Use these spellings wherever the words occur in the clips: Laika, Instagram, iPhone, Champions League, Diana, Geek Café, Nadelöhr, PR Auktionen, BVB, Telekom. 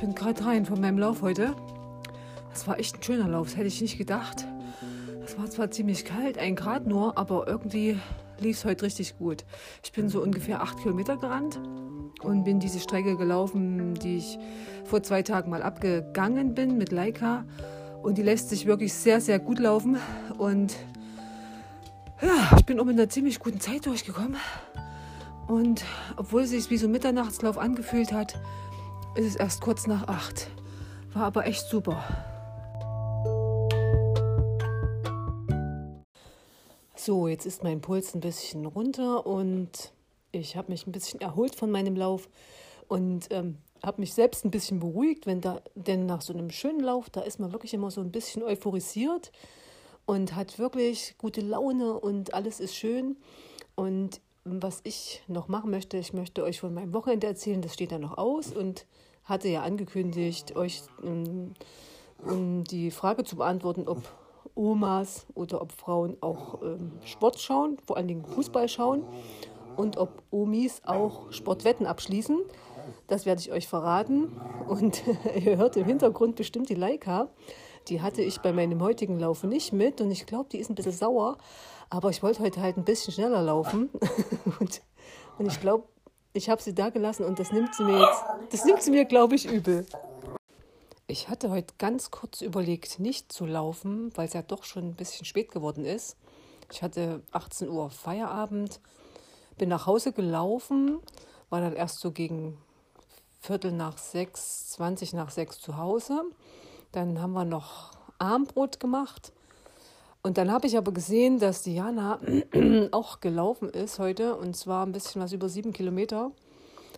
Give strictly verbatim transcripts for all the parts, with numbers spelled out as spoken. Ich bin gerade rein von meinem Lauf heute. Das war echt ein schöner Lauf, das hätte ich nicht gedacht. Es war zwar ziemlich kalt, ein Grad nur, aber irgendwie lief es heute richtig gut. Ich bin so ungefähr acht Kilometer gerannt und bin diese Strecke gelaufen, die ich vor zwei Tagen mal abgegangen bin mit Laika. Und die lässt sich wirklich sehr, sehr gut laufen. Und ja, ich bin auch mit einer ziemlich guten Zeit durchgekommen. Und obwohl es sich wie so ein Mitternachtslauf angefühlt hat, ist es erst kurz nach acht. War aber echt super. So, jetzt ist mein Puls ein bisschen runter und ich habe mich ein bisschen erholt von meinem Lauf und ähm, habe mich selbst ein bisschen beruhigt, wenn da, denn nach so einem schönen Lauf, da ist man wirklich immer so ein bisschen euphorisiert und hat wirklich gute Laune und alles ist schön. Und was ich noch machen möchte, ich möchte euch von meinem Wochenende erzählen, das steht da noch aus und hatte ja angekündigt, euch ähm, um die Frage zu beantworten, ob Omas oder ob Frauen auch ähm, Sport schauen, vor allen Dingen Fußball schauen und ob Omis auch Sportwetten abschließen. Das werde ich euch verraten und ihr hört im Hintergrund bestimmt die Laika. Die hatte ich bei meinem heutigen Lauf nicht mit und ich glaube, die ist ein bisschen sauer, aber ich wollte heute halt ein bisschen schneller laufen und, und ich glaube, ich habe sie da gelassen und das nimmt sie mir jetzt, das nimmt sie mir, glaube ich, übel. Ich hatte heute ganz kurz überlegt, nicht zu laufen, weil es ja doch schon ein bisschen spät geworden ist. Ich hatte achtzehn Uhr Feierabend, bin nach Hause gelaufen, war dann erst so gegen Viertel nach sechs, zwanzig nach sechs zu Hause. Dann haben wir noch Armbrot gemacht. Und dann habe ich aber gesehen, dass Diana auch gelaufen ist heute und zwar ein bisschen was über sieben Kilometer.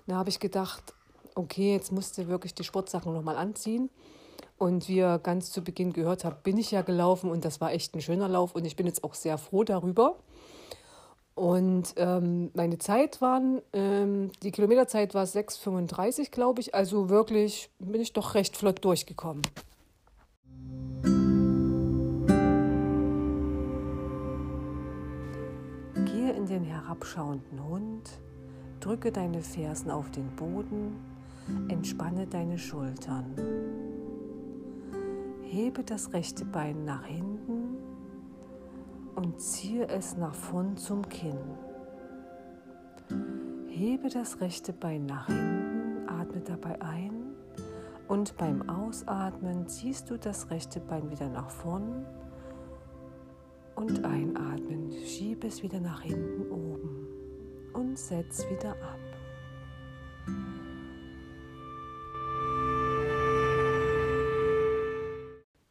Da habe ich gedacht, okay, jetzt musst du wirklich die Sportsachen nochmal anziehen. Und wie ihr ganz zu Beginn gehört habt, bin ich ja gelaufen und das war echt ein schöner Lauf und ich bin jetzt auch sehr froh darüber. Und ähm, meine Zeit waren, ähm, die Kilometerzeit war sechs fünfunddreißig, glaube ich, also wirklich bin ich doch recht flott durchgekommen. Gehe in den herabschauenden Hund, drücke deine Fersen auf den Boden, entspanne deine Schultern. Hebe das rechte Bein nach hinten und ziehe es nach vorn zum Kinn. Hebe das rechte Bein nach hinten, atme dabei ein und beim Ausatmen ziehst du das rechte Bein wieder nach vorn und einatmen, schiebe es wieder nach hinten oben und setz wieder ab.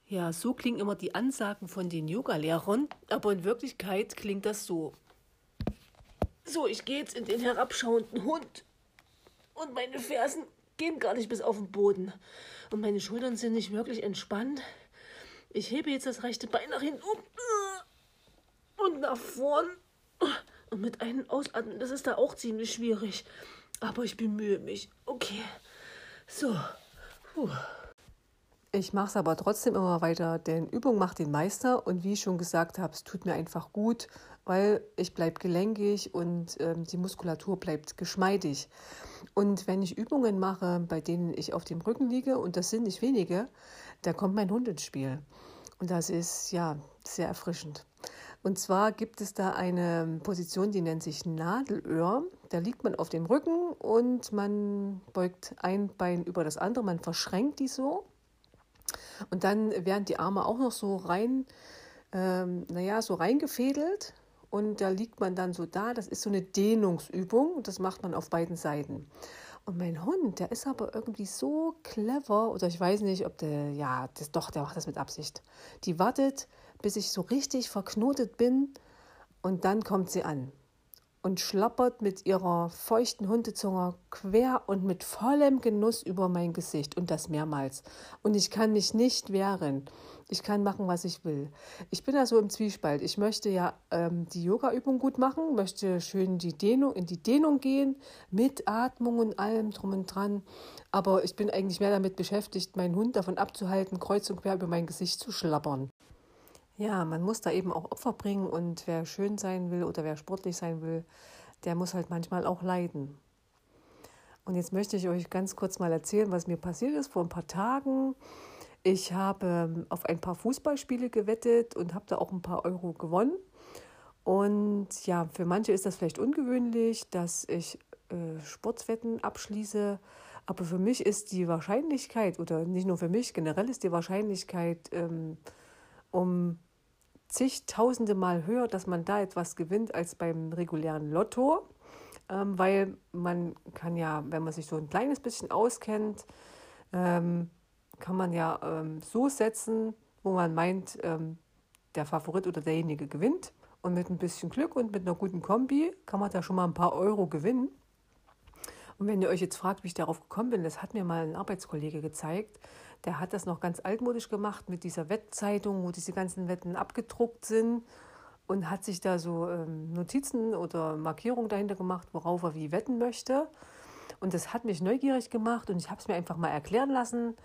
Ja, so klingen immer die Ansagen von den Yoga-Lehrern, aber in Wirklichkeit klingt das so. So, ich gehe jetzt in den herabschauenden Hund und meine Fersen gehen gar nicht bis auf den Boden. Und meine Schultern sind nicht wirklich entspannt. Ich hebe jetzt das rechte Bein nach hinten um und nach vorn. Und mit einem Ausatmen, das ist da auch ziemlich schwierig. Aber ich bemühe mich. Okay, so, puh. Ich mache es aber trotzdem immer weiter, denn Übung macht den Meister und wie ich schon gesagt habe, es tut mir einfach gut, weil ich bleibe gelenkig und ähm, die Muskulatur bleibt geschmeidig. Und wenn ich Übungen mache, bei denen ich auf dem Rücken liege, und das sind nicht wenige, da kommt mein Hund ins Spiel. Und das ist ja sehr erfrischend. Und zwar gibt es da eine Position, die nennt sich Nadelöhr. Da liegt man auf dem Rücken und man beugt ein Bein über das andere, man verschränkt die so. Und dann werden die Arme auch noch so rein, ähm, naja, so reingefädelt und da liegt man dann so da. Das ist so eine Dehnungsübung, das macht man auf beiden Seiten. Und mein Hund, der ist aber irgendwie so clever, oder ich weiß nicht, ob der, ja, das, doch, der macht das mit Absicht. Die wartet, bis ich so richtig verknotet bin und dann kommt sie an und schlappert mit ihrer feuchten Hundezunge quer und mit vollem Genuss über mein Gesicht und das mehrmals. Und ich kann mich nicht wehren. Ich kann machen, was ich will. Ich bin da so im Zwiespalt. Ich möchte ja ähm, die Yoga-Übung gut machen, möchte schön die Dehnung, in die Dehnung gehen, mit Atmung und allem drum und dran. Aber ich bin eigentlich mehr damit beschäftigt, meinen Hund davon abzuhalten, kreuz und quer über mein Gesicht zu schlabbern. Ja, man muss da eben auch Opfer bringen und wer schön sein will oder wer sportlich sein will, der muss halt manchmal auch leiden. Und jetzt möchte ich euch ganz kurz mal erzählen, was mir passiert ist vor ein paar Tagen. Ich habe auf ein paar Fußballspiele gewettet und habe da auch ein paar Euro gewonnen. Und ja, für manche ist das vielleicht ungewöhnlich, dass ich äh, Sportwetten abschließe. Aber für mich ist die Wahrscheinlichkeit, oder nicht nur für mich, generell ist die Wahrscheinlichkeit ähm, um zigtausende Mal höher, dass man da etwas gewinnt als beim regulären Lotto. Ähm, weil man kann ja, wenn man sich so ein kleines bisschen auskennt, ähm, kann man ja ähm, so setzen, wo man meint, ähm, der Favorit oder derjenige gewinnt. Und mit ein bisschen Glück und mit einer guten Kombi kann man da schon mal ein paar Euro gewinnen. Und wenn ihr euch jetzt fragt, wie ich darauf gekommen bin, das hat mir mal ein Arbeitskollege gezeigt. Der hat das noch ganz altmodisch gemacht mit dieser Wettzeitung, wo diese ganzen Wetten abgedruckt sind. Und hat sich da so ähm, Notizen oder Markierungen dahinter gemacht, worauf er wie wetten möchte. Und das hat mich neugierig gemacht und ich habe es mir einfach mal erklären lassen.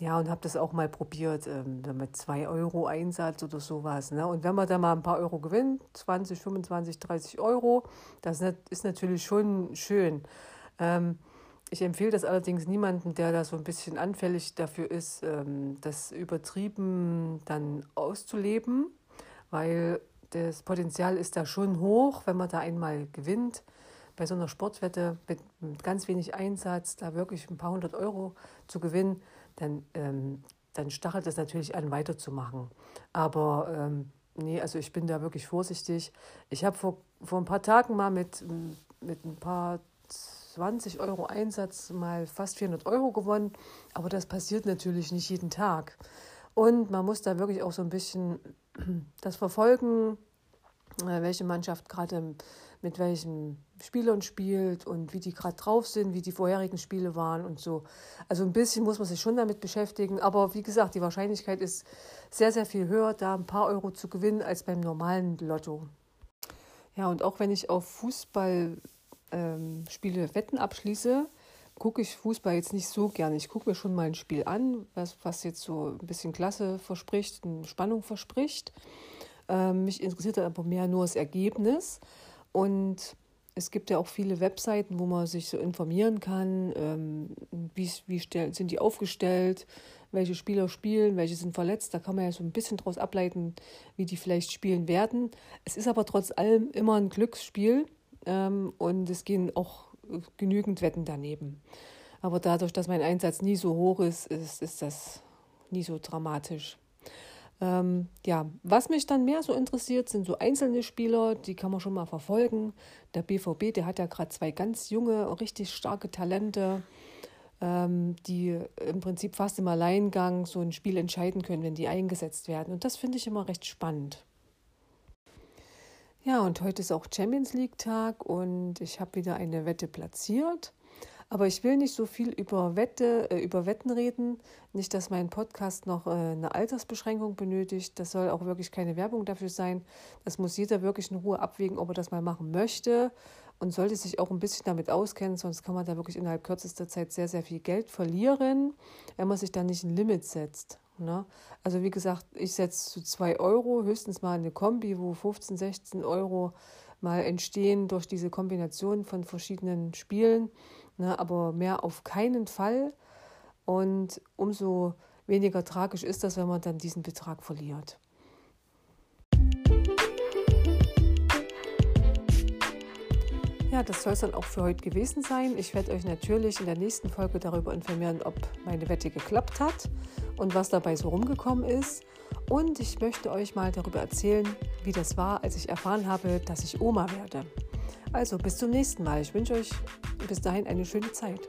Ja, und habe das auch mal probiert, ähm, mit zwei Euro Einsatz oder sowas. Ne? Und wenn man da mal ein paar Euro gewinnt, zwanzig, fünfundzwanzig, dreißig Euro, das ist natürlich schon schön. Ähm, ich empfehle das allerdings niemandem, der da so ein bisschen anfällig dafür ist, ähm, das übertrieben dann auszuleben, weil das Potenzial ist da schon hoch, wenn man da einmal gewinnt. Bei so einer Sportwette mit, mit ganz wenig Einsatz, da wirklich ein paar hundert Euro zu gewinnen, Dann, ähm, dann stachelt es natürlich an, weiterzumachen. Aber ähm, nee, also ich bin da wirklich vorsichtig. Ich habe vor, vor ein paar Tagen mal mit, mit ein paar zwanzig Euro Einsatz mal fast vierhundert Euro gewonnen. Aber das passiert natürlich nicht jeden Tag. Und man muss da wirklich auch so ein bisschen das verfolgen, welche Mannschaft gerade mit welchen Spielern spielt und wie die gerade drauf sind, wie die vorherigen Spiele waren und so. Also ein bisschen muss man sich schon damit beschäftigen. Aber wie gesagt, die Wahrscheinlichkeit ist sehr, sehr viel höher, da ein paar Euro zu gewinnen als beim normalen Lotto. Ja, und auch wenn ich auf Fußballspiele ähm, Wetten abschließe, gucke ich Fußball jetzt nicht so gerne. Ich gucke mir schon mal ein Spiel an, was, was jetzt so ein bisschen Klasse verspricht, Spannung verspricht. Mich interessiert aber mehr nur das Ergebnis. Und es gibt ja auch viele Webseiten, wo man sich so informieren kann, ähm, wie, wie stell, sind die aufgestellt, welche Spieler spielen, welche sind verletzt. Da kann man ja so ein bisschen daraus ableiten, wie die vielleicht spielen werden. Es ist aber trotz allem immer ein Glücksspiel ähm, und es gehen auch genügend Wetten daneben. Aber dadurch, dass mein Einsatz nie so hoch ist, ist, ist das nie so dramatisch. Ähm, ja, was mich dann mehr so interessiert, sind so einzelne Spieler, die kann man schon mal verfolgen. Der B V B, der hat ja gerade zwei ganz junge, richtig starke Talente, ähm, die im Prinzip fast im Alleingang so ein Spiel entscheiden können, wenn die eingesetzt werden. Und das finde ich immer recht spannend. Ja, und heute ist auch Champions League Tag und ich habe wieder eine Wette platziert. Aber ich will nicht so viel über Wette, über Wetten reden. Nicht, dass mein Podcast noch eine Altersbeschränkung benötigt. Das soll auch wirklich keine Werbung dafür sein. Das muss jeder wirklich in Ruhe abwägen, ob er das mal machen möchte. Und sollte sich auch ein bisschen damit auskennen, sonst kann man da wirklich innerhalb kürzester Zeit sehr, sehr viel Geld verlieren, wenn man sich da nicht ein Limit setzt. Ne? Also wie gesagt, ich setze zu zwei Euro, höchstens mal eine Kombi, wo fünfzehn, sechzehn Euro mal entstehen durch diese Kombination von verschiedenen Spielen. Ne, aber mehr auf keinen Fall. Und umso weniger tragisch ist das, wenn man dann diesen Betrag verliert. Ja, das soll es dann auch für heute gewesen sein. Ich werde euch natürlich in der nächsten Folge darüber informieren, ob meine Wette geklappt hat und was dabei so rumgekommen ist. Und ich möchte euch mal darüber erzählen, wie das war, als ich erfahren habe, dass ich Oma werde. Also bis zum nächsten Mal. Ich wünsche euch bis dahin eine schöne Zeit.